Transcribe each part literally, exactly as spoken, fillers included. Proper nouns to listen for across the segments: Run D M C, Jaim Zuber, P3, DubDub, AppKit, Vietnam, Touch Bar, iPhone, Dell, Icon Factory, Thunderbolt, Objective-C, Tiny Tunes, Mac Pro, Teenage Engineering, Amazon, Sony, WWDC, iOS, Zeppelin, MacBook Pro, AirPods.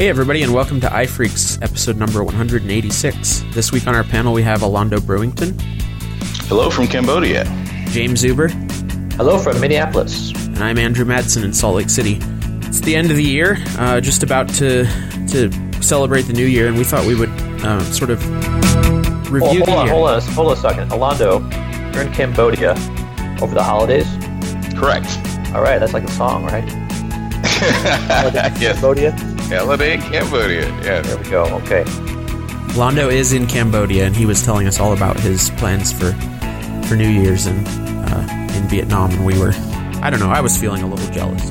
Hey everybody, and welcome to iFreaks, episode number one hundred eighty-six. This week on our panel we have Alondo Brewington. Hello from Cambodia. Jaim Zuber. Hello from Minneapolis. And I'm Andrew Madsen in Salt Lake City. It's the end of the year, uh, just about to to celebrate the new year, and we thought we would uh, sort of review oh, hold the on, year. Hold on, hold on a second. Alondo, you're in Cambodia over the holidays? Correct. All right, that's like a song, right? Yes. Cambodia? Holiday in Cambodia, yeah. There we go, okay. Alondo is in Cambodia, and he was telling us all about his plans for, for New Year's in, uh, in Vietnam, and we were, I don't know, I was feeling a little jealous.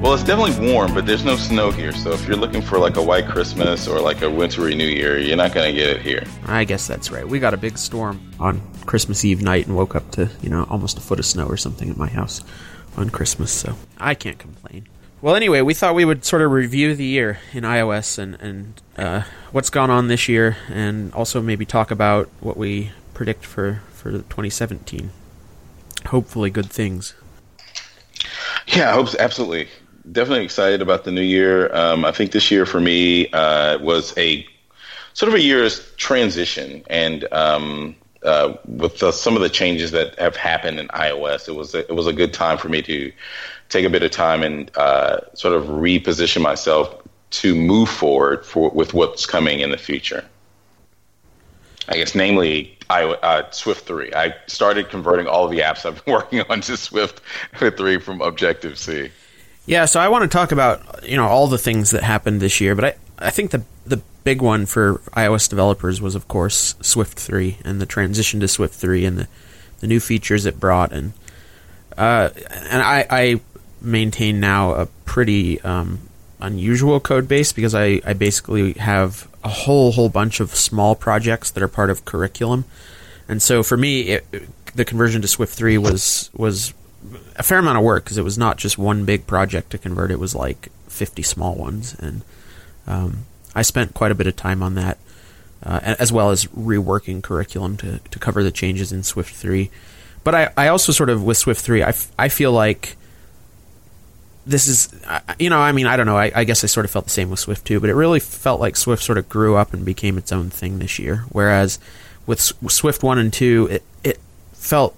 Well, it's definitely warm, but there's no snow here, so if you're looking for like a white Christmas or like a wintry New Year, you're not going to get it here. I guess that's right. We got a big storm on Christmas Eve night and woke up to, you know, almost a foot of snow or something at my house on Christmas, so I can't complain. Well, anyway, we thought we would sort of review the year in iOS and, and uh, what's gone on this year, and also maybe talk about what we predict for, for twenty seventeen. Hopefully good things. Yeah, I hope, absolutely. Definitely excited about the new year. Um, I think this year for me uh, was a sort of a year's transition, and um, uh, with the, some of the changes that have happened in iOS, it was a, it was a good time for me to take a bit of time and uh, sort of reposition myself to move forward for, with what's coming in the future. I guess, namely, I, uh, Swift three. I started converting all of the apps I've been working on to Swift three from Objective-C. Yeah, so I want to talk about, you know, all the things that happened this year, but I, I think the the big one for iOS developers was, of course, Swift three and the transition to Swift three and the, the new features it brought. And uh, and I... I maintain now a pretty um, unusual code base because I, I basically have a whole whole bunch of small projects that are part of curriculum, and so for me it, the conversion to Swift three was was a fair amount of work because it was not just one big project to convert. It was like fifty small ones, and um, I spent quite a bit of time on that, uh, as well as reworking curriculum to, to cover the changes in Swift three. But I, I also sort of, with Swift three, I, f- I feel like this is, you know, I mean, I don't know. I, I guess I sort of felt the same with Swift two, but it really felt like Swift sort of grew up and became its own thing this year. Whereas with Swift one and two, it, it felt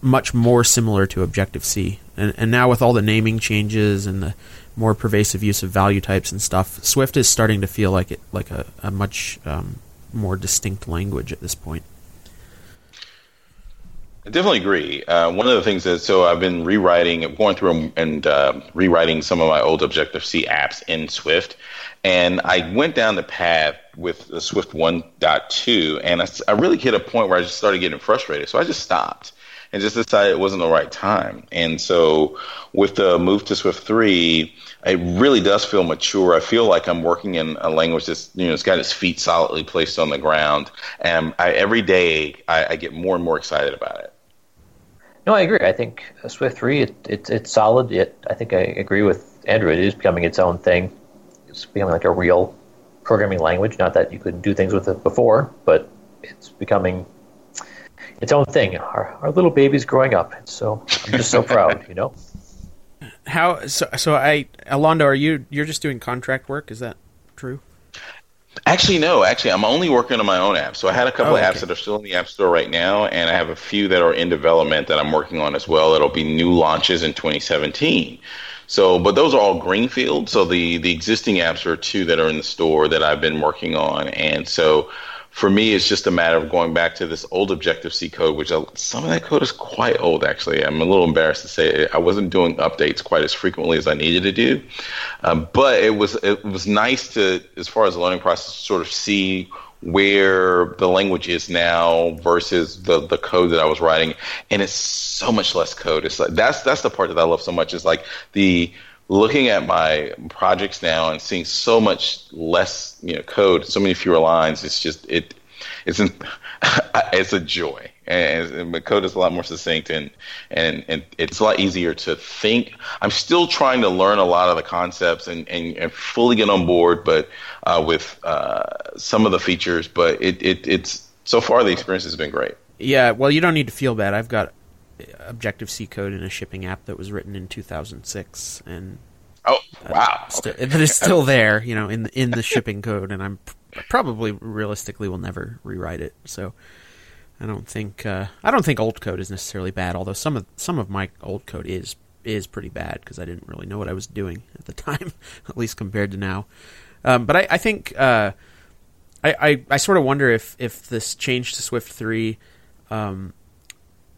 much more similar to Objective-C. And, and now with all the naming changes and the more pervasive use of value types and stuff, Swift is starting to feel like it like a, a much um, more distinct language at this point. I definitely agree. Uh, one of the things that, so I've been rewriting, going through and uh, rewriting some of my old Objective-C apps in Swift, and I went down the path with the Swift one point two, and I, I really hit a point where I just started getting frustrated, so I just stopped and just decided it wasn't the right time. And so with the move to Swift three, it really does feel mature. I feel like I'm working in a language that's, you know, it's got its feet solidly placed on the ground. And I, every day I, I get more and more excited about it. No, I agree. I think Swift three, it, it, it's solid. It, I think I agree with Andrew. It is becoming its own thing. It's becoming like a real programming language. Not that you couldn't do things with it before, but it's becoming its own thing. Our, our little baby's growing up. So I'm just so proud, you know? How so? So I, Alondo, are you? You're just doing contract work? Is that true? Actually, no. Actually, I'm only working on my own app. So I had a couple oh, of apps okay. that are still in the App Store right now, and I have a few that are in development that I'm working on as well. It'll be new launches in twenty seventeen. So, but those are all greenfield. So the the existing apps are two that are in the store that I've been working on, and so. For me, it's just a matter of going back to this old Objective-C code, which I, some of that code is quite old, actually. I'm a little embarrassed to say I wasn't doing updates quite as frequently as I needed to do. Um, but it was it was nice to, as far as the learning process, sort of see where the language is now versus the, the code that I was writing. And it's so much less code. It's like, that's, that's the part that I love so much is like the – looking at my projects now and seeing so much less, you know, code, so many fewer lines, it's just it, it's an, it's a joy. And the code is a lot more succinct, and, and and it's a lot easier to think. I'm still trying to learn a lot of the concepts and, and, and fully get on board, but uh, with uh, some of the features. But it, it it's so far the experience has been great. Yeah, well, you don't need to feel bad. I've got Objective-C code in a shipping app that was written in two thousand six, and Oh, wow. Uh, st- okay. That is still there, you know, in the, in the shipping code, and I'm p- probably realistically will never rewrite it. So I don't think uh, I don't think old code is necessarily bad, although some of some of my old code is is pretty bad because I didn't really know what I was doing at the time, at least compared to now. Um, but I, I think uh, I, I, I sort of wonder if, if this change to Swift three, um,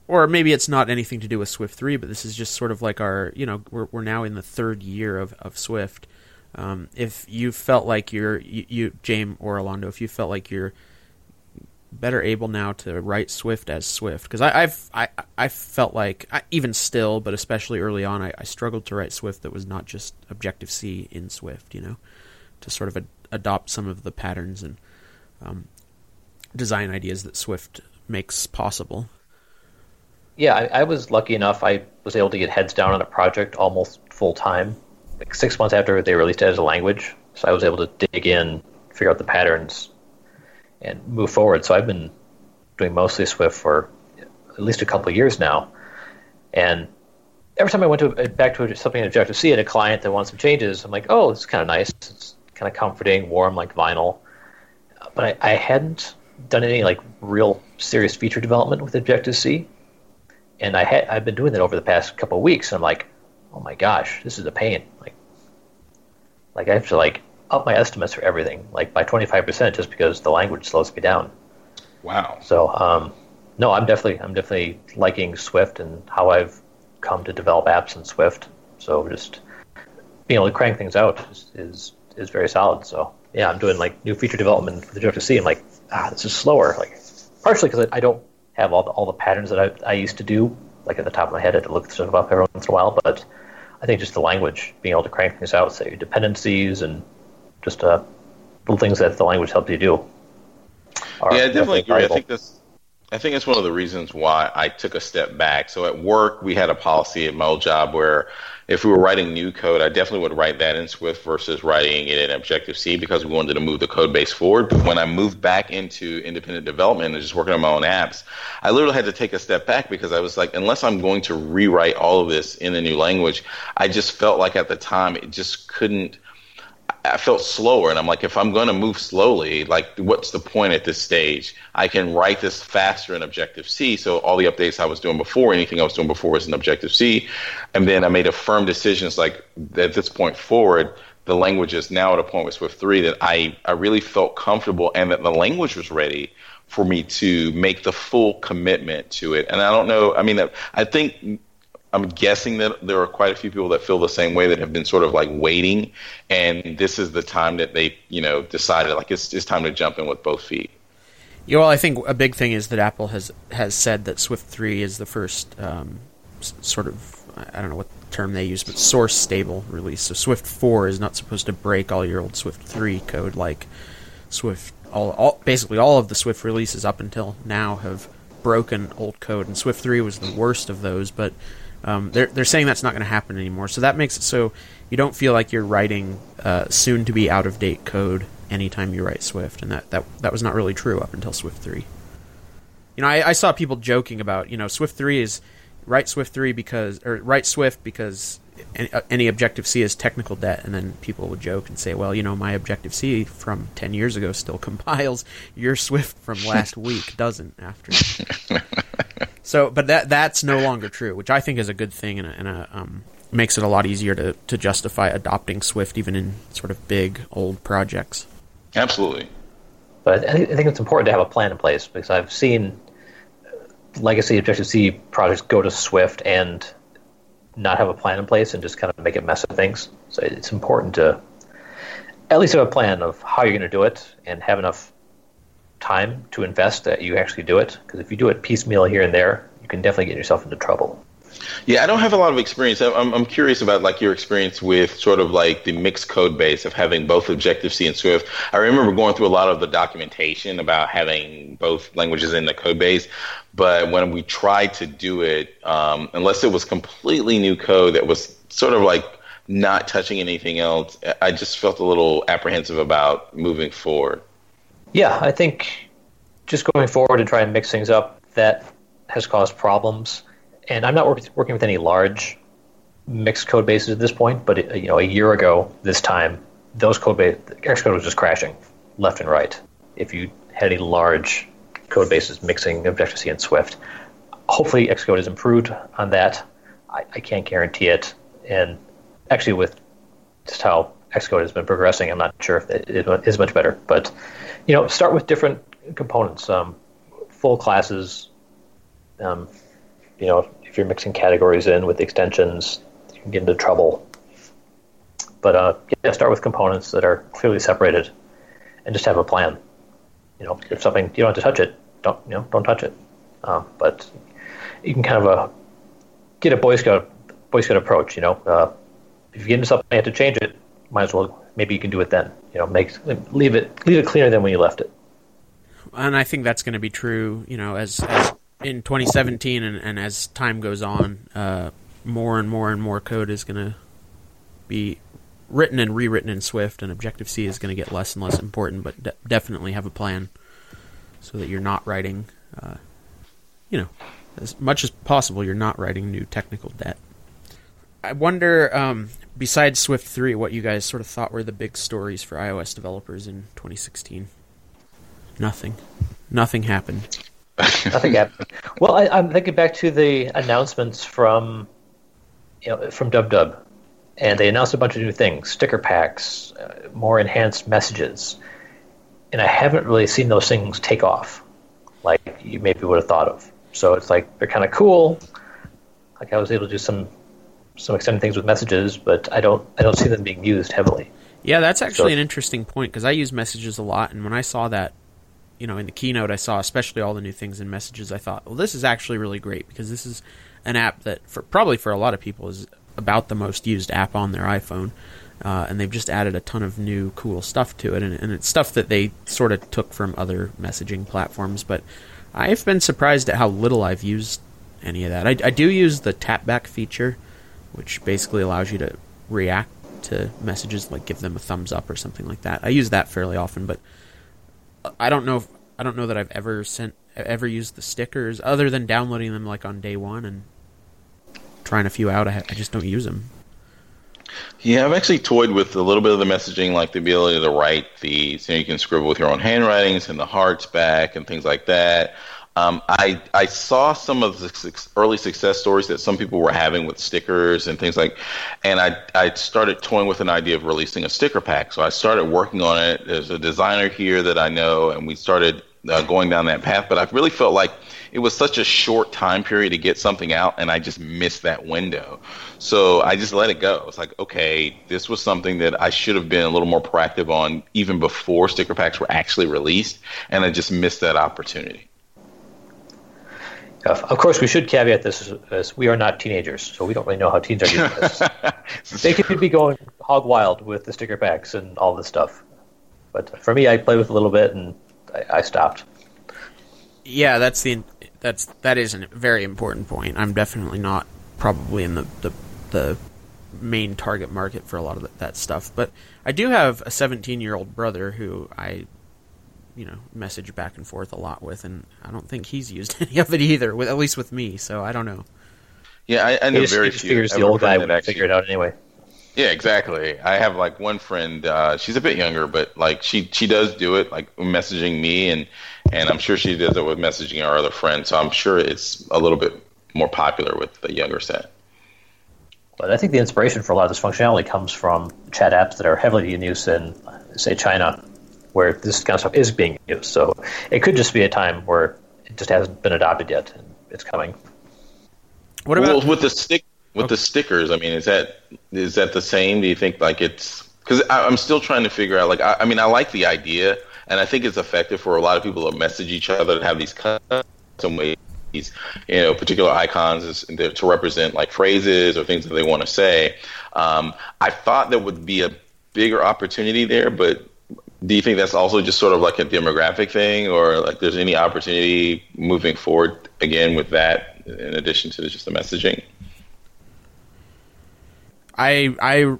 or maybe it's not anything to do with Swift three, but this is just sort of like our, you know, we're we're now in the third year of, of Swift. Um, if you felt like you're, you, you Jaim or Alondo, if you felt like you're better able now to write Swift as Swift, because I've I, I felt like, I, even still, but especially early on, I, I struggled to write Swift that was not just Objective-C in Swift, you know, to sort of ad- adopt some of the patterns and um, design ideas that Swift makes possible. Yeah, I, I was lucky enough. I was able to get heads down on a project almost full time, like six months after they released it as a language. So I was able to dig in, figure out the patterns, and move forward. So I've been doing mostly Swift for at least a couple of years now. And every time I went to back to something in Objective-C and a client that wants some changes, I'm like, oh, it's kind of nice. It's kind of comforting, warm, like vinyl. But I, I hadn't done any like real serious feature development with Objective-C. And I had, I've been doing that over the past couple of weeks, and I'm like, oh my gosh, this is a pain. Like, like I have to like up my estimates for everything, like by twenty-five percent, just because the language slows me down. Wow. So, um, no, I'm definitely, I'm definitely liking Swift and how I've come to develop apps in Swift. So just being able to crank things out is is, is very solid. So yeah, I'm doing like new feature development with Objective-C. I'm like, ah, this is slower. Like, partially because I, I don't have all the, all the patterns that I, I used to do, like at the top of my head. I had to look stuff up every once in a while, but I think just the language, being able to crank things out, say dependencies and just uh, little things that the language helps you do. Yeah, I definitely agree. Valuable. I think that's I think that's one of the reasons why I took a step back. So at work, we had a policy at my old job where if we were writing new code, I definitely would write that in Swift versus writing it in Objective-C because we wanted to move the code base forward. But when I moved back into independent development and just working on my own apps, I literally had to take a step back because I was like, unless I'm going to rewrite all of this in a new language, I just felt like at the time it just couldn't. I felt slower, and I'm like, if I'm going to move slowly, like, what's the point at this stage? I can write this faster in Objective-C, so all the updates I was doing before, anything I was doing before was in Objective-C, and then I made a firm decision, it's like, at this point forward, the language is now at a point with Swift three that I, I really felt comfortable and that the language was ready for me to make the full commitment to it. And I don't know, I mean, I think... I'm guessing that there are quite a few people that feel the same way that have been sort of like waiting, and this is the time that they, you know, decided like it's it's time to jump in with both feet. Yeah, well, I think a big thing is that Apple has has said that Swift three is the first um, sort of, I don't know what term they use, but source stable release. So Swift four is not supposed to break all your old Swift three code, like Swift all, all basically all of the Swift releases up until now have broken old code, and Swift three was the worst of those, but Um, they're they're saying that's not going to happen anymore, so that makes it so you don't feel like you're writing uh, soon to be out of date code anytime you write Swift, and that, that that was not really true up until Swift three. You know, I, I saw people joking about, you know, Swift three is write Swift three because or write Swift because any, any Objective-C is technical debt, and then people would joke and say, well, you know, my Objective-C from ten years ago still compiles, your Swift from last week doesn't after. So, but that that's no longer true, which I think is a good thing, and, a, and a, um, makes it a lot easier to, to justify adopting Swift even in sort of big old projects. Absolutely, but I think, I think it's important to have a plan in place because I've seen legacy Objective-C projects go to Swift and not have a plan in place and just kind of make a mess of things. So it's important to at least have a plan of how you're going to do it and have enough time to invest that you actually do it, because if you do it piecemeal here and there, you can definitely get yourself into trouble. Yeah, I don't have a lot of experience. I'm I'm curious about like your experience with sort of like the mixed code base of having both Objective-C and Swift. I remember going through a lot of the documentation about having both languages in the code base, but when we tried to do it, um, unless it was completely new code that was sort of like not touching anything else, I just felt a little apprehensive about moving forward. Yeah, I think just going forward and trying to mix things up, that has caused problems. And I'm not work- working with any large mixed code bases at this point, but it, you know, a year ago this time, those code base Xcode was just crashing left and right. If you had a large code bases mixing Objective-C and Swift, hopefully Xcode has improved on that. I, I can't guarantee it, and actually with just how Xcode has been progressing, I'm not sure if it is much better. But you know, start with different components, um, full classes. Um, you know, if you're mixing categories in with extensions, you can get into trouble. But uh, yeah, start with components that are clearly separated, and just have a plan. You know, if something you don't have to touch it, don't you know? Don't touch it. Uh, but you can kind of uh, get a Boy Scout Boy Scout approach. You know, uh, if you get into something, you have to change it. Might as well. Maybe you can do it then. You know, make leave it leave it cleaner than when you left it. And I think that's going to be true. You know, as, as in twenty seventeen, and, and as time goes on, uh, more and more and more code is going to be written and rewritten in Swift, and Objective-C is going to get less and less important. But de- definitely have a plan so that you're not writing. Uh, you know, as much as possible, you're not writing new technical debt. I wonder, um, besides Swift three, what you guys sort of thought were the big stories for iOS developers in twenty sixteen. Nothing. Nothing happened. Nothing happened. Well, I, I'm thinking back to the announcements from, you know, from DubDub, and they announced a bunch of new things, sticker packs, uh, more enhanced messages, and I haven't really seen those things take off like you maybe would have thought of. So it's like they're kind of cool. Like I was able to do some some extended things with messages, but I don't I don't see them being used heavily. Yeah, that's actually so, an interesting point, because I use messages a lot, and when I saw that, you know, in the keynote I saw especially all the new things in messages, I thought, well, this is actually really great, because this is an app that for probably for a lot of people is about the most used app on their iPhone, uh, and they've just added a ton of new cool stuff to it, and, and it's stuff that they sort of took from other messaging platforms, but I've been surprised at how little I've used any of that. I, I do use the tapback feature, which basically allows you to react to messages, like give them a thumbs up or something like that. I use that fairly often, but I don't know if, I don't know that I've ever sent ever used the stickers, other than downloading them like on day one and trying a few out. I, I just don't use them. Yeah, I've actually toyed with a little bit of the messaging, like the ability to write the, so you can scribble with your own handwritings and the hearts back and things like that. Um, I I saw some of the early success stories that some people were having with stickers and things like, and I I started toying with an idea of releasing a sticker pack. So I started working on it. There's a designer here that I know, and we started uh, going down that path. But I really felt like it was such a short time period to get something out, and I just missed that window. So I just let it go. It's like, okay, this was something that I should have been a little more proactive on even before sticker packs were actually released, and I just missed that opportunity. Of course, we should caveat this as we are not teenagers, so we don't really know how teens are using this. They could be going hog wild with the sticker packs and all this stuff. But for me, I played with it a little bit, and I, I stopped. Yeah, that's the that's that is a very important point. I'm definitely not probably in the, the, the main target market for a lot of that stuff. But I do have a seventeen-year-old brother who I... you know, message back and forth a lot with, and I don't think he's used any of it either, with, at least with me, so I don't know. Yeah, I, I know just, very few. Figures the old guy would actually figure it out anyway. Yeah, exactly. I have, like, one friend, uh, she's a bit younger, but, like, she, she does do it, like, messaging me, and, and I'm sure she does it with messaging our other friends, so I'm sure it's a little bit more popular with the younger set. But I think the inspiration for a lot of this functionality comes from chat apps that are heavily in use in, say, China, where this kind of stuff is being used. So it could just be a time where it just hasn't been adopted yet, and it's coming. What about well, with the stick with okay. the stickers? I mean, is that is that the same? Do you think like it's because I'm still trying to figure out. Like, I, I mean, I like the idea, and I think it's effective for a lot of people to message each other and have these custom ways, you know, particular icons to represent like phrases or things that they want to say. Um, I thought there would be a bigger opportunity there, but. Do you think that's also just sort of like a demographic thing, or like there's any opportunity moving forward again with that in addition to just the messaging? I I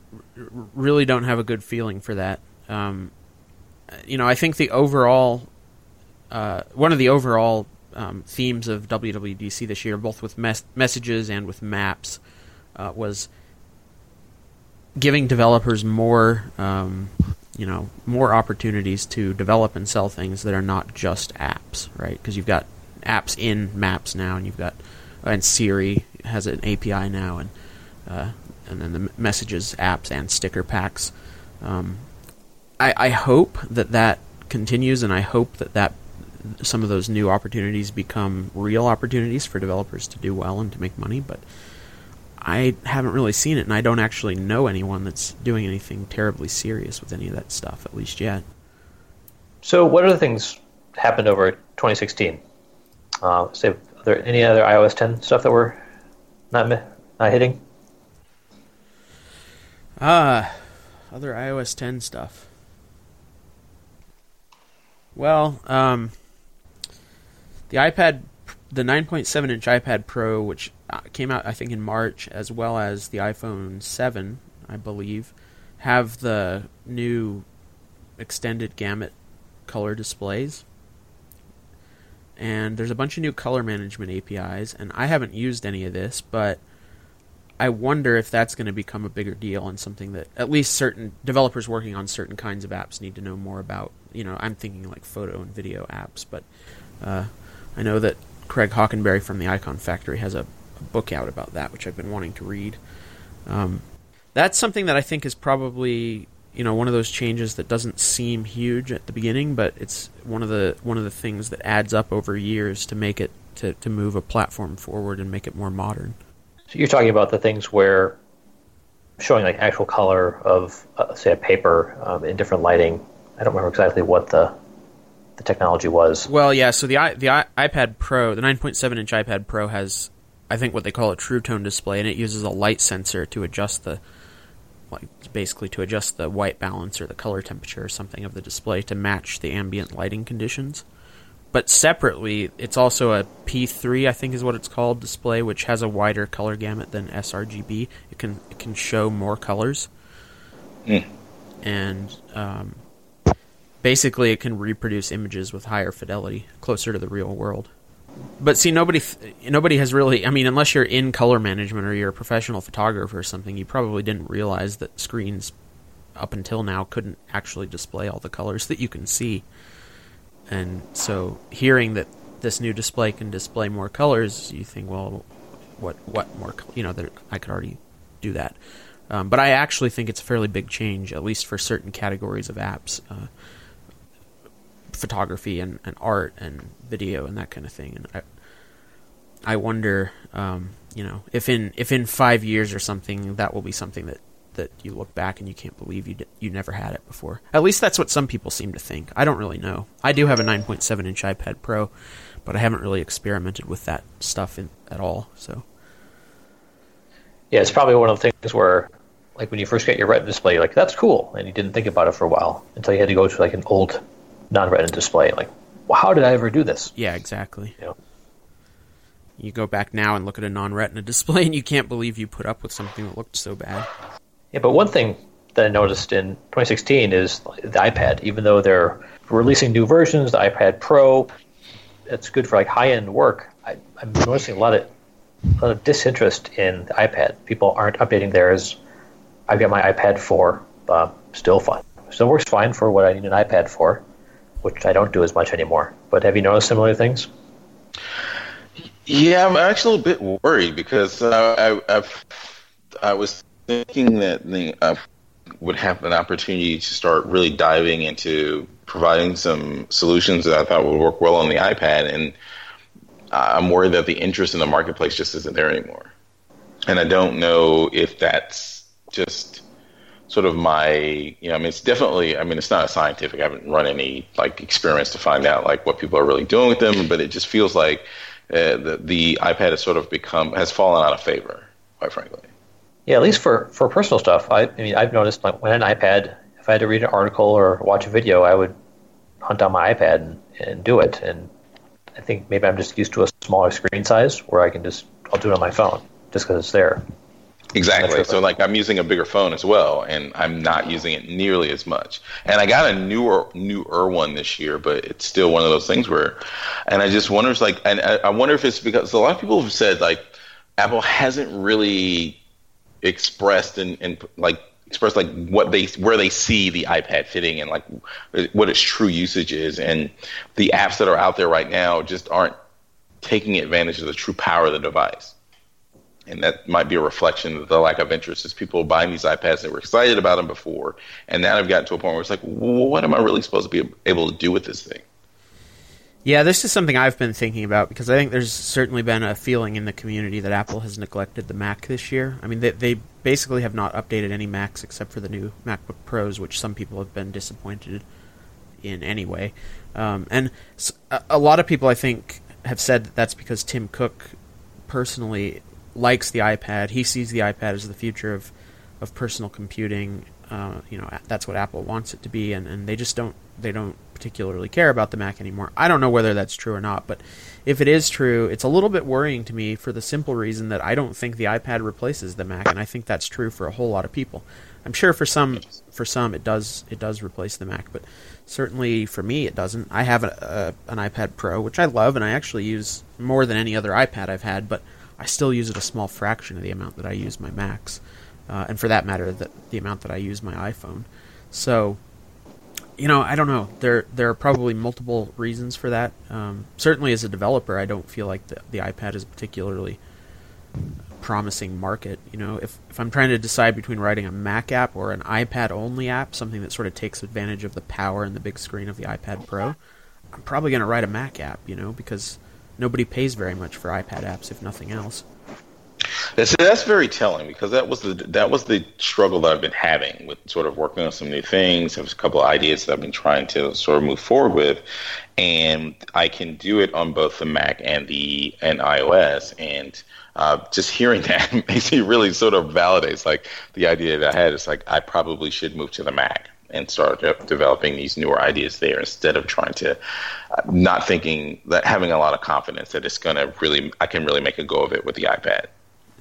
really don't have a good feeling for that. Um, you know, I think the overall uh, one of the overall um, themes of W W D C this year, both with mes- messages and with maps, uh, was giving developers more, um, you know, more opportunities to develop and sell things that are not just apps, right? Because you've got apps in Maps now, and you've got and Siri has an A P I now, and uh, and then the Messages apps and sticker packs. Um, I, I hope that that continues, and I hope that that some of those new opportunities become real opportunities for developers to do well and to make money, but I haven't really seen it, and I don't actually know anyone that's doing anything terribly serious with any of that stuff, at least yet. So what other things happened over twenty sixteen? Uh, say, are there any other i O S ten stuff that we're not, not hitting? Uh, other i O S ten stuff. Well, um, the iPad, the nine point seven inch iPad Pro, which came out, I think, in March, as well as the iPhone seven, I believe, have the new extended gamut color displays. And there's a bunch of new color management A P Is, and I haven't used any of this, but I wonder if that's going to become a bigger deal and something that at least certain developers working on certain kinds of apps need to know more about. You know, I'm thinking like photo and video apps, but uh, I know that Craig Hockenberry from the Icon Factory has a, a book out about that, which I've been wanting to read. Um, that's something that I think is probably, you know, one of those changes that doesn't seem huge at the beginning, but it's one of the one of the things that adds up over years to make it to, to move a platform forward and make it more modern. So you're talking about the things where showing like actual color of, uh, say, a paper um, in different lighting. I don't remember exactly what the the technology was. Well, yeah. So the I, the I, iPad Pro, the nine point seven inch iPad Pro has, I think, what they call a True Tone display, and it uses a light sensor to adjust the, like, basically to adjust the white balance or the color temperature or something of the display to match the ambient lighting conditions. But separately, it's also a P three, I think, is what it's called, display, which has a wider color gamut than sRGB. It can it can show more colors, mm. and um, basically, it can reproduce images with higher fidelity, closer to the real world. But see, nobody nobody has really... I mean, unless you're in color management or you're a professional photographer or something, you probably didn't realize that screens up until now couldn't actually display all the colors that you can see. And so hearing that this new display can display more colors, you think, well, what what more... You know, there, I could already do that. Um, but I actually think it's a fairly big change, at least for certain categories of apps. Uh photography and, and art and video and that kind of thing, and I I wonder um, you know if in if in five years or something that will be something that, that you look back and you can't believe you d- you never had it before. At least that's what some people seem to think. I don't really know. I do have a nine point seven inch iPad Pro, but I haven't really experimented with that stuff in, at all. So yeah, it's probably one of the things where, like, when you first get your Retina display, you're like, that's cool, and you didn't think about it for a while until you had to go to like an old non-retina display. Like, well, how did I ever do this? Yeah, exactly. You know? You go back now and look at a non-retina display and you can't believe you put up with something that looked so bad. Yeah, but one thing that I noticed in twenty sixteen is the iPad. Even though they're releasing new versions, the iPad Pro, it's good for like high-end work. I, I'm noticing a lot of, a lot of disinterest in the iPad. People aren't updating theirs. I've got my iPad four, uh, still fine. Still works fine for what I need an iPad for, which I don't do as much anymore. But have you noticed similar things? Yeah, I'm actually a bit worried because uh, I I've, I was thinking that the, I would have an opportunity to start really diving into providing some solutions that I thought would work well on the iPad, and I'm worried that the interest in the marketplace just isn't there anymore. And I don't know if that's just... sort of my, you know, I mean, it's definitely, I mean, it's not scientific. I haven't run any, like, experiments to find out, like, what people are really doing with them, but it just feels like uh, the, the iPad has sort of become, has fallen out of favor, quite frankly. Yeah, at least for, for personal stuff. I, I mean, I've noticed, like, when an iPad, if I had to read an article or watch a video, I would hunt down my iPad and, and do it. And I think maybe I'm just used to a smaller screen size where I can just, I'll do it on my phone just because it's there. Exactly. So, like, I'm using a bigger phone as well, and I'm not using it nearly as much. And I got a newer, newer one this year, but it's still one of those things where, and I just wonder, like, and I, I wonder if it's because a lot of people have said, like, Apple hasn't really expressed and, and like express like what they where they see the iPad fitting and like what its true usage is. And the apps that are out there right now just aren't taking advantage of the true power of the device. And that might be a reflection of the lack of interest, is people buying these iPads that were excited about them before, and now they've gotten to a point where it's like, well, what am I really supposed to be able to do with this thing? Yeah, this is something I've been thinking about, because I think there's certainly been a feeling in the community that Apple has neglected the Mac this year. I mean, they, they basically have not updated any Macs except for the new MacBook Pros, which some people have been disappointed in anyway. Um, and a lot of people, I think, have said that that's because Tim Cook personally likes the iPad. He sees the iPad as the future of, of personal computing. Uh, you know, that's what Apple wants it to be, and, and they just don't they don't particularly care about the Mac anymore. I don't know whether that's true or not, but if it is true, it's a little bit worrying to me for the simple reason that I don't think the iPad replaces the Mac, and I think that's true for a whole lot of people. I'm sure for some for some it does it does replace the Mac, but certainly for me it doesn't. I have a, a, an iPad Pro, which I love, and I actually use more than any other iPad I've had, but I still use it a small fraction of the amount that I use my Macs, uh, and for that matter, the, the amount that I use my iPhone. So, you know, I don't know. There there are probably multiple reasons for that. Um, certainly as a developer, I don't feel like the, the iPad is a particularly promising market. You know, if, if I'm trying to decide between writing a Mac app or an iPad-only app, something that sort of takes advantage of the power and the big screen of the iPad Pro, I'm probably going to write a Mac app, you know, because nobody pays very much for iPad apps, if nothing else. That's, that's very telling, because that was the that was the struggle that I've been having with sort of working on some new things. There's a couple of ideas that I've been trying to sort of move forward with, and I can do it on both the Mac and the and iOS. And uh, just hearing that makes me really sort of validates like the idea that I had. It's like I probably should move to the Mac and start de- developing these newer ideas there, instead of trying to uh, not thinking that having a lot of confidence that it's going to really, I can really make a go of it with the iPad.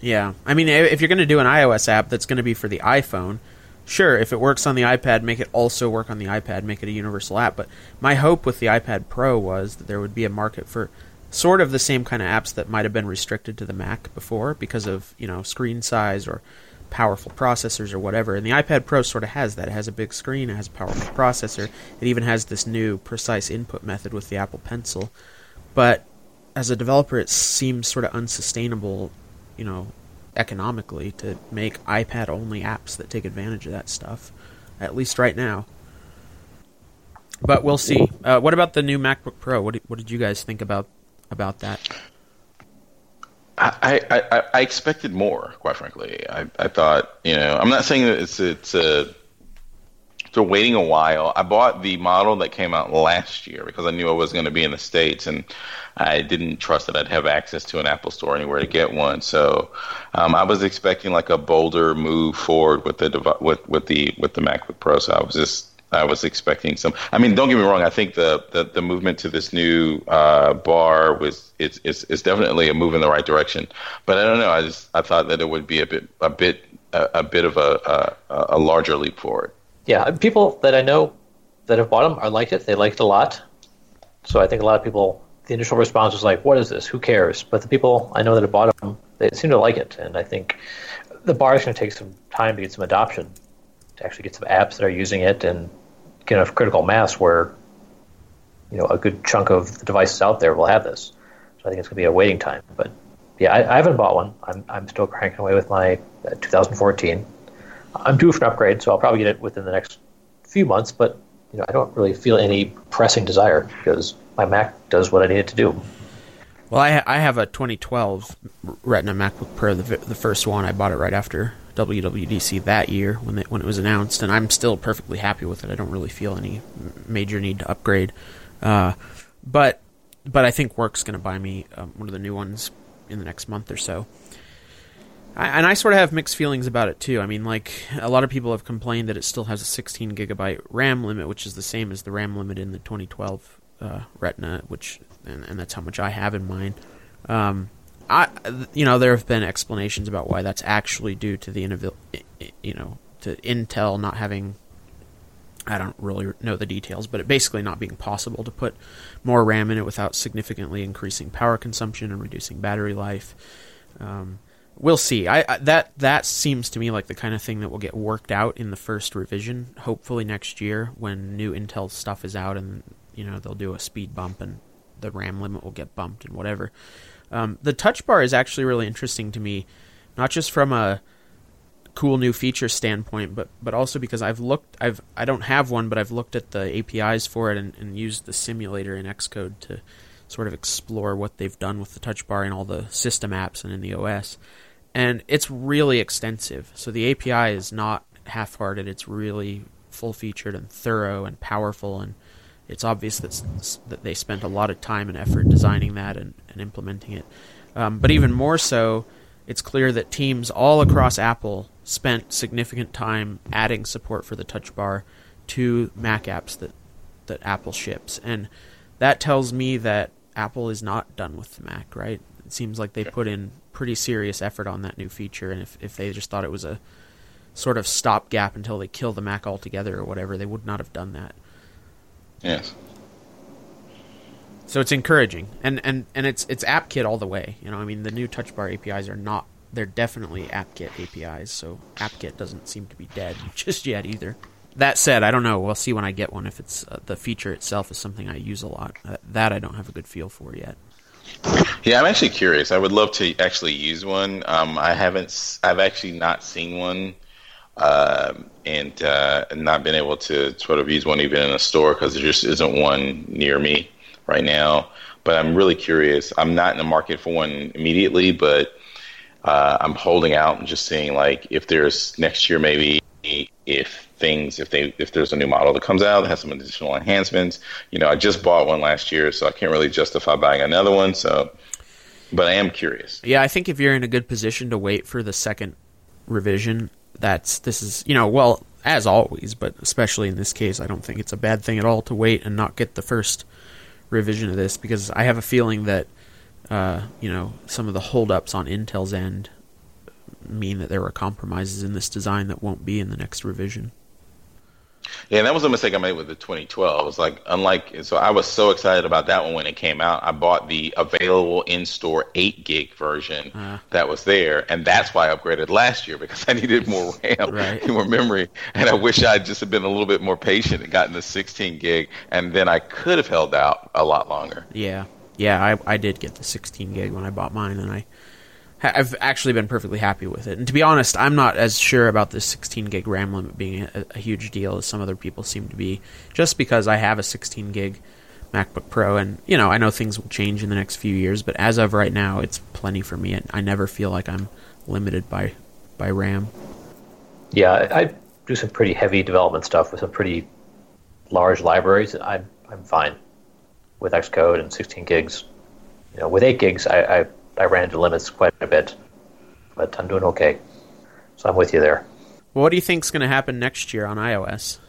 Yeah. I mean, if you're going to do an iOS app that's going to be for the iPhone, sure, if it works on the iPad, make it also work on the iPad, make it a universal app. But my hope with the iPad Pro was that there would be a market for sort of the same kind of apps that might have been restricted to the Mac before because of, you know, screen size or powerful processors or whatever, and the iPad Pro sort of has that. It has a big screen, it has a powerful processor, it even has this new precise input method with the Apple Pencil. But as a developer, it seems sort of unsustainable, you know, economically, to make iPad-only apps that take advantage of that stuff, at least right now. But we'll see. Uh, what about the new MacBook Pro? What did, what did you guys think about about that? I, I, I expected more, quite frankly. I, I thought, you know, I'm not saying that it's it's a, they're waiting a while. I bought the model that came out last year because I knew I was going to be in the States, and I didn't trust that I'd have access to an Apple store anywhere to get one. So um, I was expecting like a bolder move forward with the dev- with with the with the MacBook Pro. So I was just I was expecting some. I mean, don't get me wrong. I think the the, the movement to this new uh, bar was it's, it's it's definitely a move in the right direction. But I don't know. I just I thought that it would be a bit a bit a, a bit of a, a a larger leap forward. Yeah, people that I know that have bought them are liked it. They liked it a lot. So I think a lot of people, the initial response was like, "What is this? Who cares?" But the people I know that have bought them, they seem to like it. And I think the bar is going to take some time to get some adoption, to actually get some apps that are using it and get enough critical mass where, you know, a good chunk of the devices out there will have this. So I think it's going to be a waiting time. But yeah, I, I haven't bought one. I'm I'm still cranking away with my uh, two thousand fourteen. I'm due for an upgrade, so I'll probably get it within the next few months. But you know, I don't really feel any pressing desire because my Mac does what I need it to do. Well, I ha- I have a twenty twelve Retina MacBook Pro, the the first one. I bought it right after W W D C that year when it, when it was announced, and I'm still perfectly happy with it. I don't really feel any major need to upgrade, uh, but but I think Work's going to buy me um, one of the new ones in the next month or so. I, and I sort of have mixed feelings about it too. I mean, like, a lot of people have complained that it still has a sixteen gigabyte RAM limit, which is the same as the RAM limit in the twenty twelve uh, Retina, which and, and that's how much I have in mine. Um, I, you know, there have been explanations about why that's actually due to the, you know, to Intel not having, I don't really know the details, but it basically not being possible to put more RAM in it without significantly increasing power consumption and reducing battery life. Um, We'll see. I, I that that seems to me like the kind of thing that will get worked out in the first revision, hopefully next year when new Intel stuff is out, and you know they'll do a speed bump and the RAM limit will get bumped and whatever. Um, the Touch Bar is actually really interesting to me, not just from a cool new feature standpoint, but but also because I've looked, I've I don't have one, but I've looked at the A P Is for it and, and used the simulator in Xcode to sort of explore what they've done with the Touch Bar in all the system apps and in the O S. And it's really extensive. So the A P I is not half-hearted. It's really full-featured and thorough and powerful. And it's obvious that's, that they spent a lot of time and effort designing that and, and implementing it. Um, but even more so, it's clear that teams all across Apple spent significant time adding support for the Touch Bar to Mac apps that, that Apple ships. And that tells me that Apple is not done with the Mac, right? It seems like they put in pretty serious effort on that new feature, and if, if they just thought it was a sort of stopgap until they kill the Mac altogether or whatever, they would not have done that. Yes. So it's encouraging, and and, and it's it's AppKit all the way. You know, I mean, the new Touch Bar A P Is are not, they're definitely AppKit A P Is, so AppKit doesn't seem to be dead just yet either. That said, I don't know. We'll see when I get one if it's uh, the feature itself is something I use a lot. Uh, that I don't have a good feel for yet. Yeah, I'm actually curious. I would love to actually use one. Um, I haven't. I've actually not seen one, uh, and uh, not been able to sort of use one even in a store because there just isn't one near me right now. But I'm really curious. I'm not in the market for one immediately, but uh, I'm holding out and just seeing like if there's next year maybe. If things, if they, if there's a new model that comes out that has some additional enhancements, you know, I just bought one last year, so I can't really justify buying another one. So, but I am curious. Yeah, I think if you're in a good position to wait for the second revision, that's this is you know, well, as always, but especially in this case, I don't think it's a bad thing at all to wait and not get the first revision of this because I have a feeling that uh, you know some of the holdups on Intel's end mean that there were compromises in this design that won't be in the next revision. Yeah, and that was a mistake I made with the twenty twelve. It was like, unlike, so I was so excited about that one when it came out. I bought the available in-store eight gig version uh, that was there, and that's why I upgraded last year because I needed more RAM right. and more memory, and I wish I just had been a little bit more patient and gotten the sixteen gig, and then I could have held out a lot longer. Yeah, yeah, I, I did get the sixteen gig when I bought mine, and I I've actually been perfectly happy with it. And to be honest, I'm not as sure about this sixteen gig RAM limit being a, a huge deal as some other people seem to be, just because I have a sixteen gig MacBook Pro. And, you know, I know things will change in the next few years, but as of right now, it's plenty for me. And I never feel like I'm limited by, by RAM. Yeah, I, I do some pretty heavy development stuff with some pretty large libraries. I'm, I'm fine with Xcode and sixteen gigs. You know, with eight gigs, I... I I ran into limits quite a bit, but I'm doing okay. So I'm with you there. Well, what do you think is going to happen next year on iOS?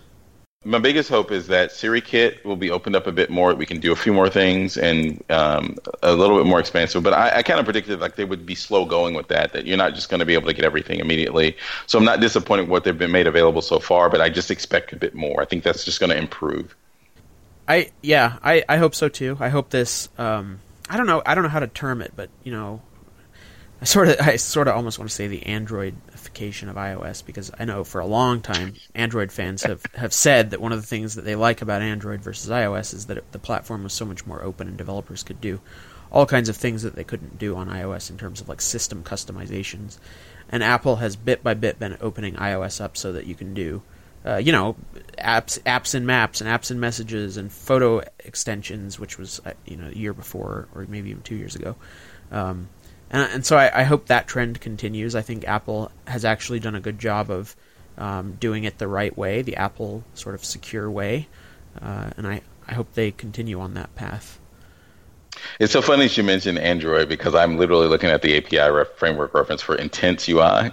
My biggest hope is that SiriKit will be opened up a bit more. We can do a few more things and um, a little bit more expansive. But I, I kind of predicted like they would be slow going with that, that you're not just going to be able to get everything immediately. So I'm not disappointed with what they've been made available so far, but I just expect a bit more. I think that's just going to improve. I Yeah, I, I hope so too. I hope this... Um... I don't know. I don't know how to term it, but you know, I sort of, I sort of almost want to say the Androidification of iOS because I know for a long time Android fans have, have said that one of the things that they like about Android versus iOS is that it, the platform was so much more open and developers could do all kinds of things that they couldn't do on iOS in terms of like system customizations. And Apple has bit by bit been opening iOS up so that you can do, uh, you know, apps, apps and maps and apps and messages and photo extensions, which was, you know, a year before or maybe even two years ago. Um, and, and so I, I hope that trend continues. I think Apple has actually done a good job of um, doing it the right way, the Apple sort of secure way. Uh, and I, I hope they continue on that path. It's so funny that you mentioned Android because I'm literally looking at the A P I ref- framework reference for Intense U I.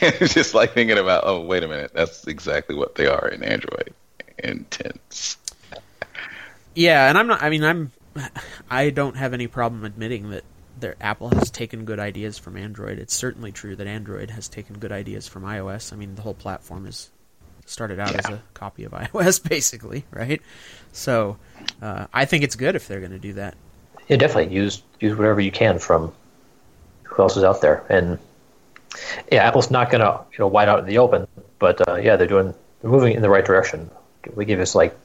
It's just like thinking about, oh, wait a minute, that's exactly what they are in Android, Intense. Yeah, and I'm not. I mean, I'm. I don't have any problem admitting that their Apple has taken good ideas from Android. It's certainly true that Android has taken good ideas from iOS. I mean, the whole platform is. Started out yeah. as a copy of iOS, basically, right? So uh, I think it's good if they're going to do that. Yeah, definitely. Use use whatever you can from who else is out there. And yeah, Apple's not going to you know wide out in the open, but uh, yeah, they're doing they're moving in the right direction. We give us like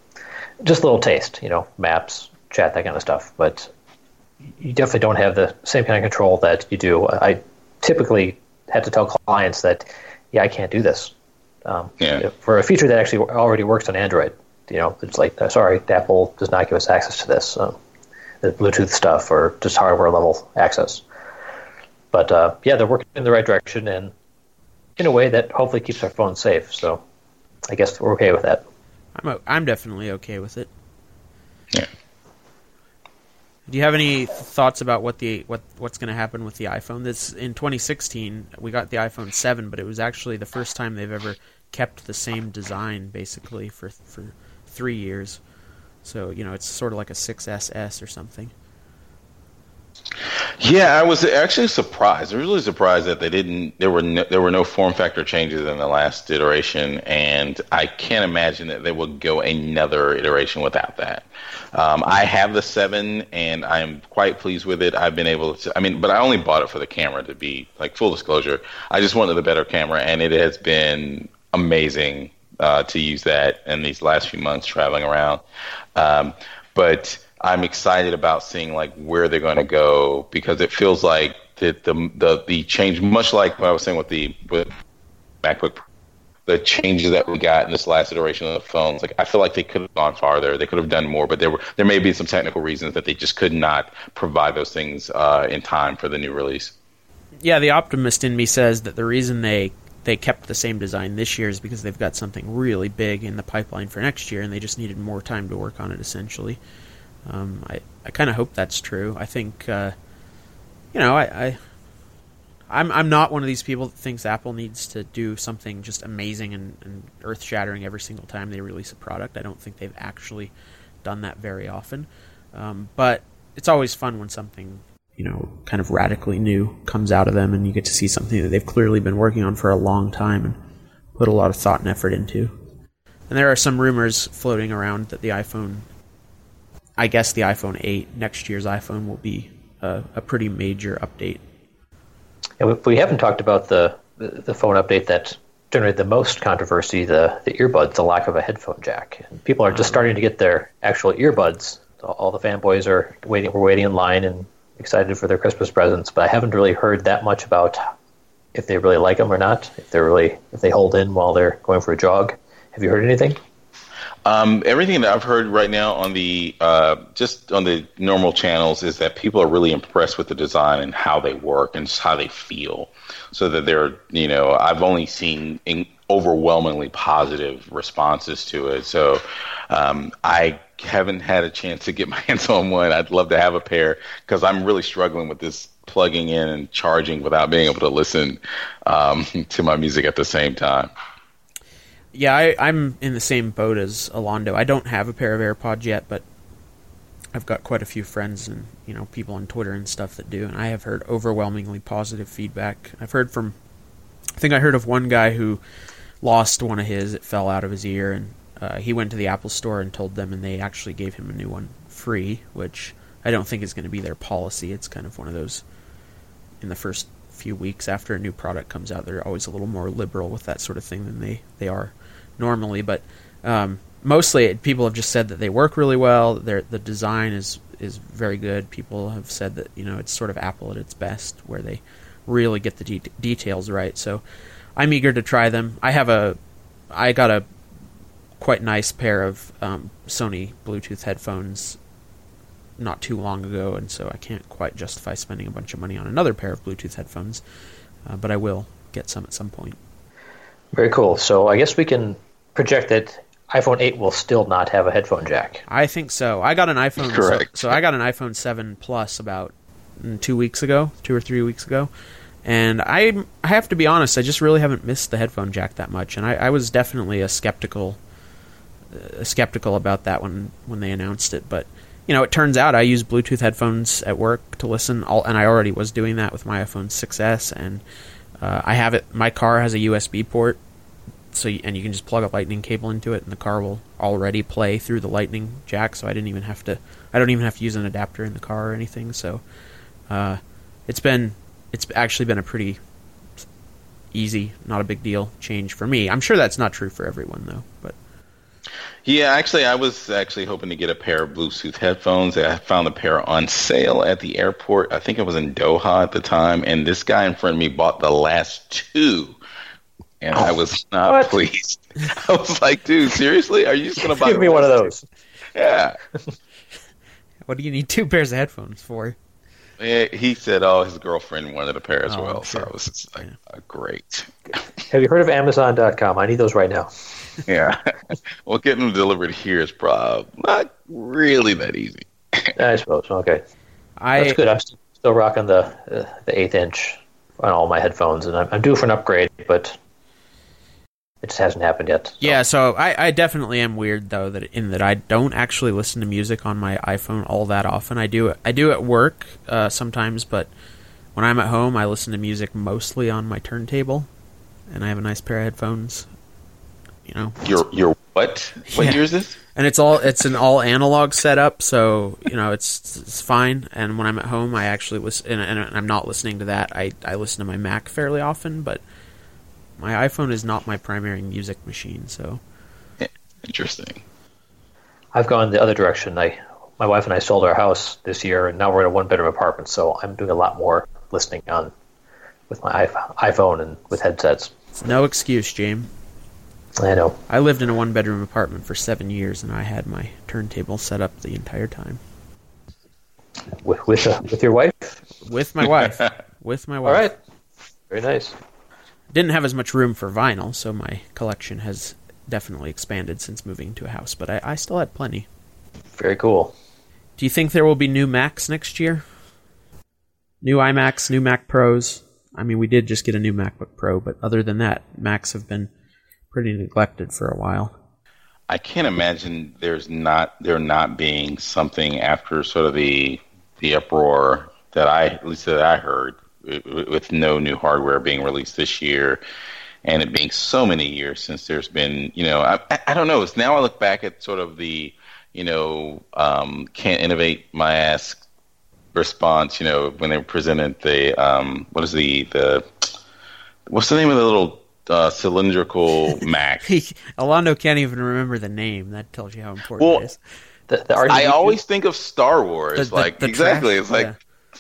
just a little taste, you know, maps, chat, that kind of stuff. But you definitely don't have the same kind of control that you do. I typically have to tell clients that, yeah, I can't do this um, yeah. for a feature that actually already works on Android. You know, it's like, sorry, Apple does not give us access to this, um, the Bluetooth stuff or just hardware level access. But uh, yeah, they're working in the right direction and in a way that hopefully keeps our phones safe. So I guess we're okay with that. I'm I'm definitely okay with it. Yeah. Do you have any thoughts about what the what what's going to happen with the iPhone? This in twenty sixteen, we got the iPhone seven, but it was actually the first time they've ever kept the same design basically for for three years. So you know, it's sort of like a six S S or something. Yeah, I was actually surprised. I was really surprised that they didn't. There were no, there were no form factor changes in the last iteration, and I can't imagine that they will go another iteration without that. Um, I have the seven, and I'm quite pleased with it. I've been able to. I mean, but I only bought it for the camera. To be like full disclosure, I just wanted the better camera, and it has been amazing uh, to use that in these last few months traveling around. Um, but. I'm excited about seeing like where they're going to go, because it feels like the the the, the change, much like what I was saying with the with MacBook Pro, the changes that we got in this last iteration of the phones, like I feel like they could have gone farther, they could have done more, but there were there may be some technical reasons that they just could not provide those things uh, in time for the new release. Yeah, the optimist in me says that the reason they they kept the same design this year is because they've got something really big in the pipeline for next year, and they just needed more time to work on it, essentially. Um, I, I kind of hope that's true. I think, uh, you know, I, I, I'm I'm not one of these people that thinks Apple needs to do something just amazing and, and earth-shattering every single time they release a product. I don't think they've actually done that very often. Um, but it's always fun when something, you know, kind of radically new comes out of them, and you get to see something that they've clearly been working on for a long time and put a lot of thought and effort into. And there are some rumors floating around that the iPhone... I guess the iPhone eight, next year's iPhone, will be a, a pretty major update. Yeah, we haven't talked about the the phone update that generated the most controversy, the, the earbuds, the lack of a headphone jack. And people are just um, starting to get their actual earbuds. All the fanboys are waiting. We're waiting in line and excited for their Christmas presents, but I haven't really heard that much about if they really like them or not, if they're really if they hold in while they're going for a jog. Have you heard anything? Um, everything that I've heard right now on the uh, just on the normal channels is that people are really impressed with the design and how they work and just how they feel. So that they're, you know, I've only seen in overwhelmingly positive responses to it. So um, I haven't had a chance to get my hands on one. I'd love to have a pair because I'm really struggling with this plugging in and charging without being able to listen um, to my music at the same time. Yeah, I, I'm in the same boat as Alondo. I don't have a pair of AirPods yet, but I've got quite a few friends and you know people on Twitter and stuff that do, and I have heard overwhelmingly positive feedback. I've heard from, I think I heard of one guy who lost one of his; it fell out of his ear, and uh, he went to the Apple Store and told them, and they actually gave him a new one free, which I don't think is going to be their policy. It's kind of one of those in the first few weeks after a new product comes out, they're always a little more liberal with that sort of thing than they, they are normally, but um, mostly people have just said that they work really well. They're, the design is, is very good. People have said that you know it's sort of Apple at its best, where they really get the de- details right. So I'm eager to try them. I have a I got a quite nice pair of um, Sony Bluetooth headphones not too long ago, and so I can't quite justify spending a bunch of money on another pair of Bluetooth headphones, uh, but I will get some at some point. Very cool. So I guess we can project that iPhone eight will still not have a headphone jack. I think so. I got an iPhone. Correct. So, so I got an iPhone seven Plus about two weeks ago, two or three weeks ago, and I, I have to be honest, I just really haven't missed the headphone jack that much, and I, I was definitely a skeptical, uh, skeptical about that when when they announced it, but you know, it turns out I use Bluetooth headphones at work to listen, all, and I already was doing that with my iPhone six S, and. Uh, I have it. My car has a U S B port, so you, and you can just plug a lightning cable into it, and the car will already play through the lightning jack. So I didn't even have to. I don't even have to use an adapter in the car or anything. So uh, it's been it's actually been a pretty easy, not a big deal change for me. I'm sure that's not true for everyone, though. But yeah, actually, I was actually hoping to get a pair of Bluetooth headphones. I found a pair on sale at the airport. I think it was in Doha at the time, and this guy in front of me bought the last two, and oh, I was not what? pleased. I was like, dude, seriously? Are you just going to buy Give me one of those? Yeah. What do you need two pairs of headphones for? He said, oh, his girlfriend wanted a pair as oh, well. Sure. So I was just like, yeah. oh, great. Have you heard of Amazon dot com? I need those right now. Yeah. Well, getting them delivered here is probably not really that easy. I suppose. Okay. I, That's good. I'm still rocking the uh, the eighth inch on all my headphones, and I'm, I'm due for an upgrade, but it just hasn't happened yet. So. Yeah, so I, I definitely am weird, though, that in that I don't actually listen to music on my iPhone all that often. I do I do at work uh, sometimes, but when I'm at home, I listen to music mostly on my turntable, and I have a nice pair of headphones. You know, your your what? What yeah. year is this? And it's all it's an all analog setup, so you know it's it's fine. And when I'm at home, I actually listen, and, and I'm not listening to that. I, I listen to my Mac fairly often, but. My iPhone is not my primary music machine, so... Interesting. I've gone the other direction. I, my wife and I sold our house this year, and now we're in a one-bedroom apartment, so I'm doing a lot more listening on with my iPhone and with headsets. It's no excuse, James. I know. I lived in a one-bedroom apartment for seven years, and I had my turntable set up the entire time. With with, uh, with your wife? With my wife. With my wife. All right. Very nice. Didn't have as much room for vinyl, so my collection has definitely expanded since moving to a house, but I, I still had plenty. Very cool. Do you think there will be new Macs next year? New iMacs, new Mac Pros? I mean, we did just get a new MacBook Pro, but other than that, Macs have been pretty neglected for a while. I can't imagine there's not there not being something after sort of the the uproar that I at least that I heard. With no new hardware being released this year, and it being so many years since there's been, you know, I, I don't know. It's now I look back at sort of the, you know, um, can't innovate my ass response. You know, when they presented the um, what is the the what's the name of the little uh, cylindrical Mac? Alondo can't even remember the name. That tells you how important well, it is. The, the I always think of Star Wars, the, the, like the exactly. Trash, it's like. Yeah.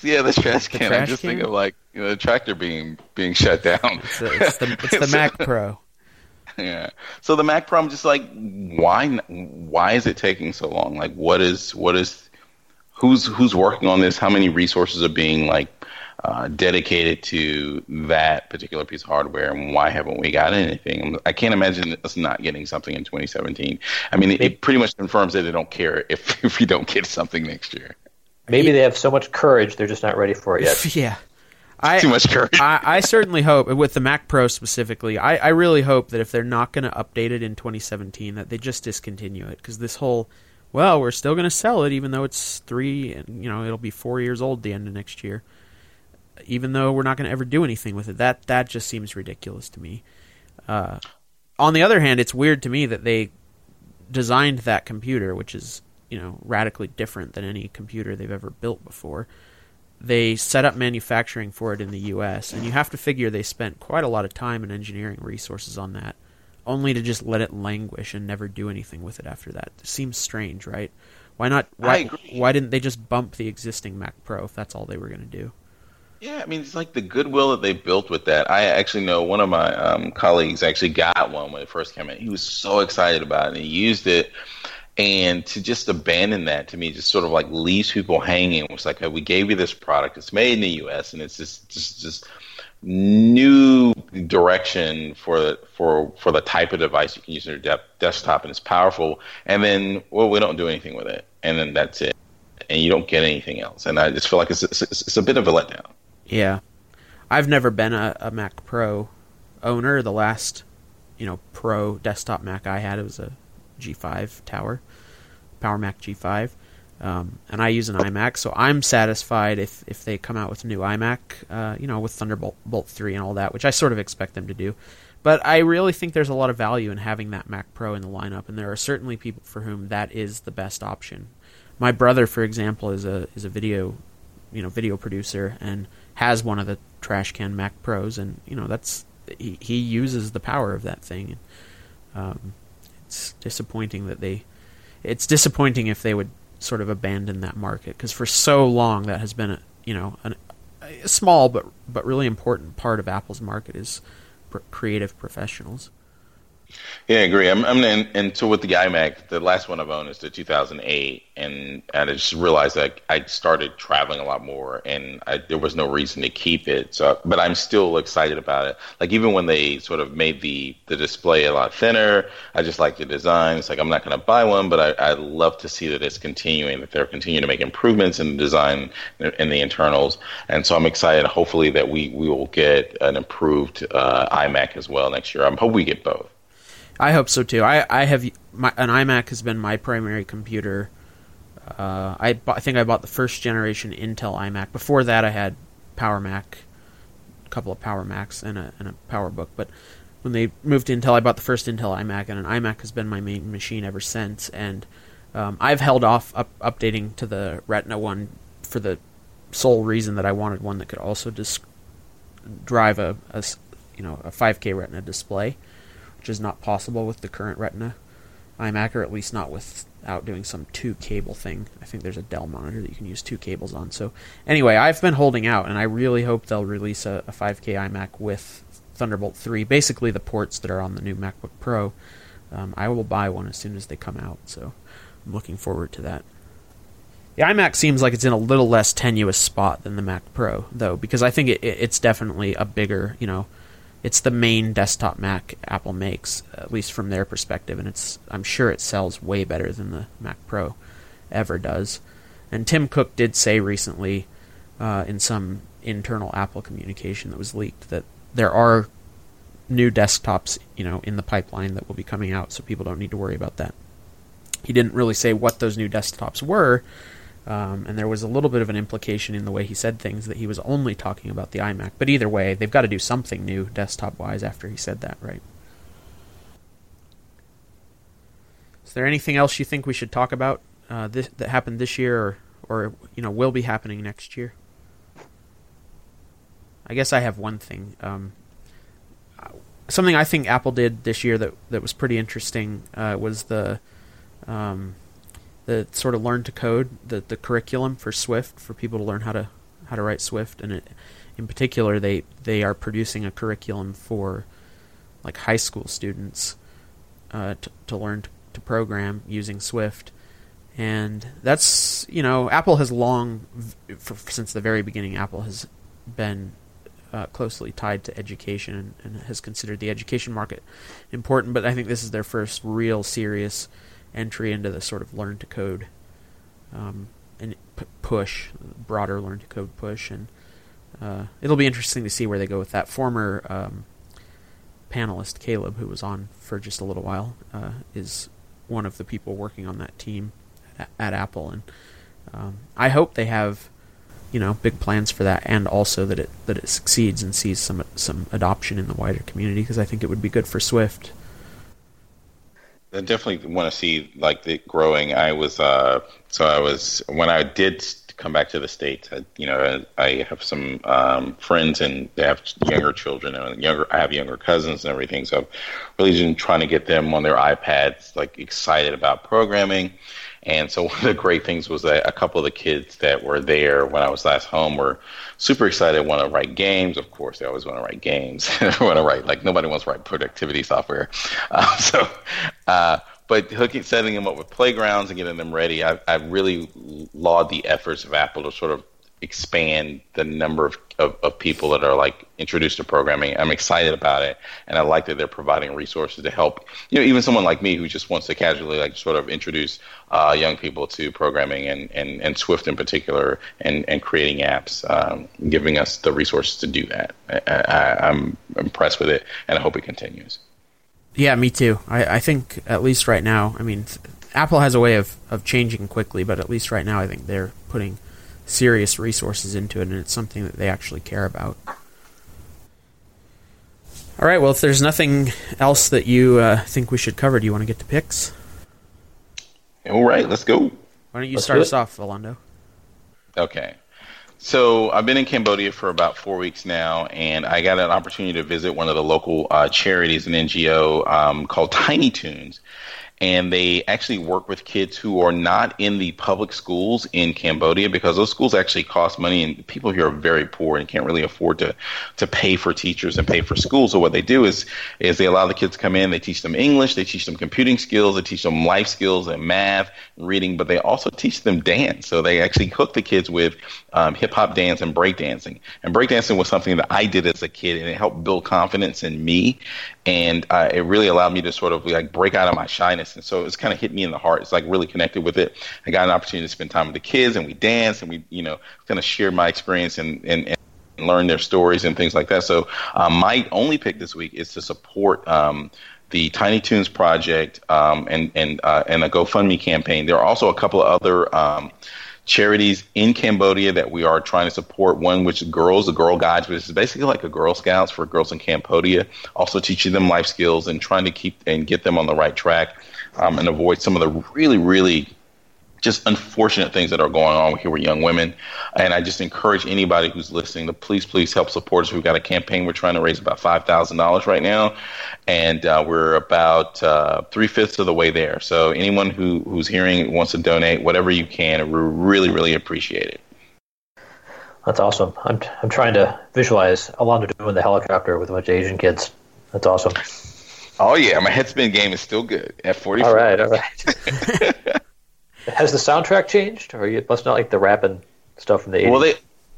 Yeah, the trash can. The trash I just can? think of like you know, the tractor being being shut down. It's the, it's the, it's the Mac Pro. Yeah. So the Mac Pro, I'm just like, why? Why is it taking so long? Like, what is what is who's who's working on this? How many resources are being like uh, dedicated to that particular piece of hardware? And why haven't we got anything? I can't imagine us not getting something in twenty seventeen. I mean, it, it pretty much confirms that they don't care if if we don't get something next year. Maybe they have so much courage, they're just not ready for it yet. Yeah. I, Too much courage. I, I certainly hope, with the Mac Pro specifically, I, I really hope that if they're not going to update it in twenty seventeen, that they just discontinue it. Because this whole, well, we're still going to sell it, even though it's three, and you know, it'll be four years old the end of next year. Even though we're not going to ever do anything with it. That, that just seems ridiculous to me. Uh, on the other hand, it's weird to me that they designed that computer, which is... you know, radically different than any computer they've ever built before. They set up manufacturing for it in the U S, and you have to figure they spent quite a lot of time and engineering resources on that, only to just let it languish and never do anything with it after that. It seems strange, right? Why not? Why, I agree. Why didn't they just bump the existing Mac Pro if that's all they were going to do? Yeah, I mean, it's like the goodwill that they built with that. I actually know one of my um, colleagues actually got one when it first came in. He was so excited about it, and he used it. And to just abandon that, to me, just sort of like leaves people hanging. It was like, hey, we gave you this product. It's made in the U S, and it's just just, just new direction for the, for for the type of device you can use on your de- desktop, and it's powerful. And then, well, we don't do anything with it. And then that's it. And you don't get anything else. And I just feel like it's, it's, it's a bit of a letdown. Yeah. I've never been a, a Mac Pro owner. The last, you know, Pro desktop Mac I had, it was a G five Tower, Power Mac G five, um, and I use an iMac, so I'm satisfied if, if they come out with a new iMac, uh, you know, with Thunderbolt three and all that, which I sort of expect them to do. But I really think there's a lot of value in having that Mac Pro in the lineup, and there are certainly people for whom that is the best option. My brother, for example, is a is a video, you know, video producer and has one of the trash can Mac Pros, and you know that's he, he uses the power of that thing. Um, it's disappointing that they. It's disappointing if they would sort of abandon that market, because for so long that has been a you know an, a small but but really important part of Apple's market is pr- creative professionals. Yeah, I agree. I'm, I'm in, and so with the iMac, the last one I've owned is the two thousand eight, and I just realized that I started traveling a lot more, and I, there was no reason to keep it. So, but I'm still excited about it. Like even when they sort of made the, the display a lot thinner, I just like the design. It's like I'm not going to buy one, but I, I love to see that it's continuing, that they're continuing to make improvements in the design and the internals. And so I'm excited. Hopefully that we, we will get an improved uh, iMac as well next year. I hope we get both. I hope so too. I, I have my, an iMac has been my primary computer. Uh, I, bought, I think I bought the first generation Intel iMac. Before that, I had Power Mac, a couple of Power Macs, and a and a PowerBook. But when they moved to Intel, I bought the first Intel iMac, and an iMac has been my main machine ever since. And um, I've held off up, updating to the Retina one for the sole reason that I wanted one that could also disc- drive a, a you know a five K Retina display, which is not possible with the current Retina iMac, or at least not without doing some two-cable thing. I think there's a Dell monitor that you can use two cables on. So anyway, I've been holding out, and I really hope they'll release a, a five K iMac with Thunderbolt three, basically the ports that are on the new MacBook Pro. Um, I will buy one as soon as they come out, so I'm looking forward to that. The iMac seems like it's in a little less tenuous spot than the Mac Pro, though, because I think it, it, it's definitely a bigger, you know, it's the main desktop Mac Apple makes, at least from their perspective, and it's I'm sure it sells way better than the Mac Pro ever does. And Tim Cook did say recently uh, in some internal Apple communication that was leaked that there are new desktops, you know, in the pipeline that will be coming out, so people don't need to worry about that. He didn't really say what those new desktops were, Um, and there was a little bit of an implication in the way he said things that he was only talking about the iMac. But either way, they've got to do something new desktop-wise after he said that, right? Is there anything else you think we should talk about uh, this, that happened this year or, or you know, will be happening next year? I guess I have one thing. Um, something I think Apple did this year that, that was pretty interesting uh, was the... Um, the sort of learn to code, the, the curriculum for Swift, for people to learn how to how to write Swift. And it, in particular, they, they are producing a curriculum for like high school students uh, to, to learn to, to program using Swift. And that's, you know, Apple has long, for, since the very beginning, Apple has been uh, closely tied to education and, and has considered the education market important. But I think this is their first real serious entry into the sort of learn to code um, and p- push, broader learn to code push, and uh, it'll be interesting to see where they go with that. Former um, panelist Caleb, who was on for just a little while, uh, is one of the people working on that team at, at Apple, and um, I hope they have, you know, big plans for that, and also that it that it succeeds and sees some some adoption in the wider community, because I think it would be good for Swift. I definitely want to see like the growing. I was uh, so I was when I did come back to the States. I, you know, I, I have some um, friends and they have younger children and younger. I have younger cousins and everything. So I've really been trying to get them on their iPads, like excited about programming. And so one of the great things was that a couple of the kids that were there when I was last home were super excited, want to write games. Of course, they always want to write games. want to write like nobody wants to write productivity software. Uh, so, uh, but hooking, setting them up with playgrounds and getting them ready, I, I really laud the efforts of Apple to sort of expand the number of, of, of people that are like introduced to programming. I'm excited about it, and I like that they're providing resources to help, you know, even someone like me who just wants to casually like sort of introduce uh, young people to programming and, and, and Swift in particular, and, and creating apps, um, giving us the resources to do that. I, I, I'm impressed with it, and I hope it continues. Yeah, me too. I, I think at least right now, I mean, Apple has a way of, of changing quickly, but at least right now, I think they're putting serious resources into it, and it's something that they actually care about. All right, well, if there's nothing else that you uh, think we should cover, do you want to get to picks? All right, let's go. Why don't you let's start us off, Alondo? Okay. So I've been in Cambodia for about four weeks now, and I got an opportunity to visit one of the local uh, charities, an N G O um, called Tiny Tunes. And they actually work with kids who are not in the public schools in Cambodia, because those schools actually cost money, and people here are very poor and can't really afford to to pay for teachers and pay for schools. So what they do is is they allow the kids to come in, they teach them English, they teach them computing skills, they teach them life skills and math, reading, but they also teach them dance. So they actually hook the kids with um, hip-hop dance and breakdancing. And breakdancing was something that I did as a kid, and it helped build confidence in me. And uh, it really allowed me to sort of like break out of my shyness. And so it's kind of hit me in the heart. It's like really connected with it. I got an opportunity to spend time with the kids, and we danced, and we, you know, kind of shared my experience and, and, and learn their stories and things like that. So um, my only pick this week is to support um, the Tiny Tunes Project um, and, and, uh, and a GoFundMe campaign. There are also a couple of other um, charities in Cambodia that we are trying to support. One, which is girls, the Girl Guides, which is basically like a Girl Scouts for girls in Cambodia, also teaching them life skills and trying to keep and get them on the right track um, and avoid some of the really, really just unfortunate things that are going on here with young women. And I just encourage anybody who's listening to please, please help support us. We've got a campaign. We're trying to raise about five thousand dollars right now, and uh, we're about uh, three-fifths of the way there. So anyone who, who's hearing wants to donate, whatever you can, we really, really appreciate it. That's awesome. I'm I'm trying to visualize Alondo doing the helicopter with a bunch of Asian kids. That's awesome. Oh, yeah. My headspin game is still good at forty-four. All right, all right. Has the soundtrack changed, or you, that's not like the rap and stuff from the eighties? Well, they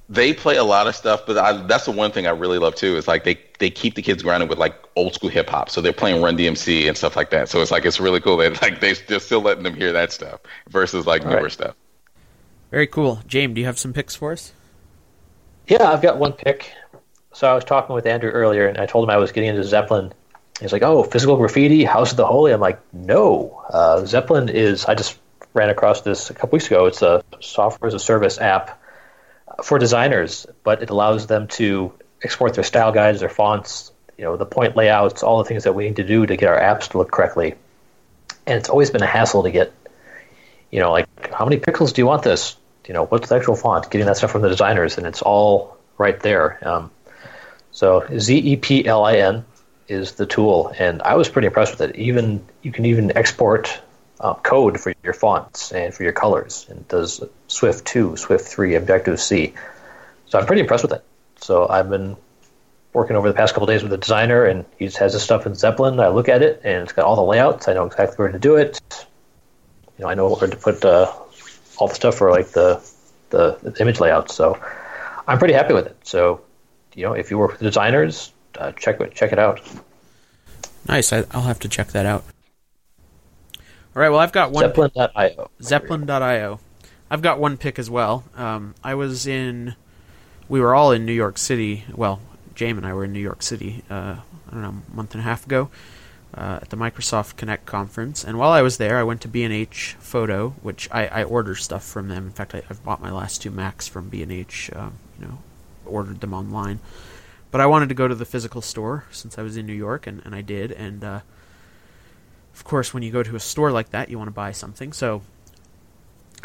they play a lot of stuff, but I, that's the one thing I really love too. Is like they, they keep the kids grounded with like old school hip hop, so they're playing Run D M C and stuff like that. So it's like it's really cool that like they they're still letting them hear that stuff versus like newer right. stuff. Very cool, James. Do you have some picks for us? Yeah, I've got one pick. So I was talking with Andrew earlier, and I told him I was getting into Zeppelin. He's like, "Oh, Physical Graffiti, House of the Holy." I'm like, "No, uh, Zeppelin is." I just ran across this a couple weeks ago. It's a software as a service app for designers, but it allows them to export their style guides, their fonts, you know, the point layouts, all the things that we need to do to get our apps to look correctly. And it's always been a hassle to get, you know, like, how many pixels do you want this? You know, what's the actual font? Getting that stuff from the designers, and it's all right there. Um, so Zeppelin is the tool, and I was pretty impressed with it. Even you can even export Uh, code for your fonts and for your colors, and it does Swift two, Swift three, Objective-C. So I'm pretty impressed with it. So I've been working over the past couple of days with a designer, and he has this stuff in Zeppelin. I look at it, and it's got all the layouts. I know exactly where to do it. You know, I know where to put uh, all the stuff for like the, the the image layouts. So I'm pretty happy with it. So, you know, if you work with designers, uh, check it check it out. Nice. I, I'll have to check that out. All right, well, I've got one Zeppelin dot io. Zeppelin dot io. I've got one pick as well. Um, I was in... We were all in New York City. Well, Jaim and I were in New York City, uh, I don't know, a month and a half ago uh, at the Microsoft Connect conference. And while I was there, I went to B and H Photo, which I, I order stuff from them. In fact, I, I've bought my last two Macs from B and H, um, you know, ordered them online. But I wanted to go to the physical store since I was in New York, and, and I did, and... Uh, Of course, when you go to a store like that, you want to buy something. So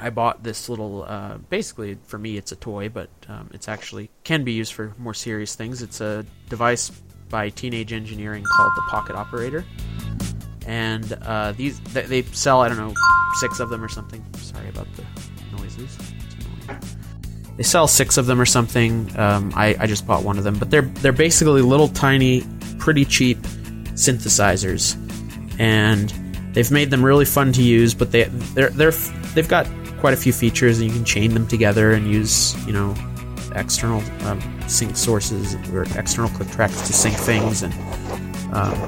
I bought this little, uh, basically for me it's a toy, but um, it's actually can be used for more serious things. It's a device by Teenage Engineering called the Pocket Operator. And uh, these they sell, I don't know, six of them or something. Sorry about the noises. It's annoying. They sell six of them or something. Um, I, I just bought one of them. But they're they're basically little tiny, pretty cheap synthesizers. And they've made them really fun to use, but they they're, they're they've got quite a few features, and you can chain them together and use you know external um, sync sources or external click tracks to sync things. And um,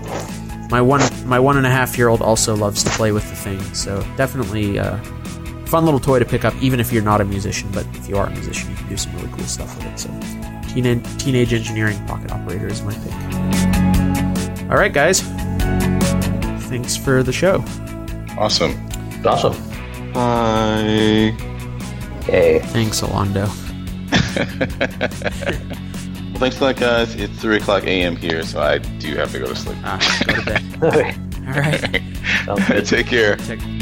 my one my one and a half year old also loves to play with the thing, so definitely a fun little toy to pick up, even if you're not a musician. But if you are a musician, you can do some really cool stuff with it. So, Teen- Teenage Engineering Pocket Operator is my pick. All right, guys. Thanks for the show. Awesome. Awesome. Bye. Hey. Thanks, Alondo. Well, thanks a lot, guys. It's three o'clock a.m. here, so I do have to go to sleep. Ah, go to bed. All right. All right. Take care. Take care.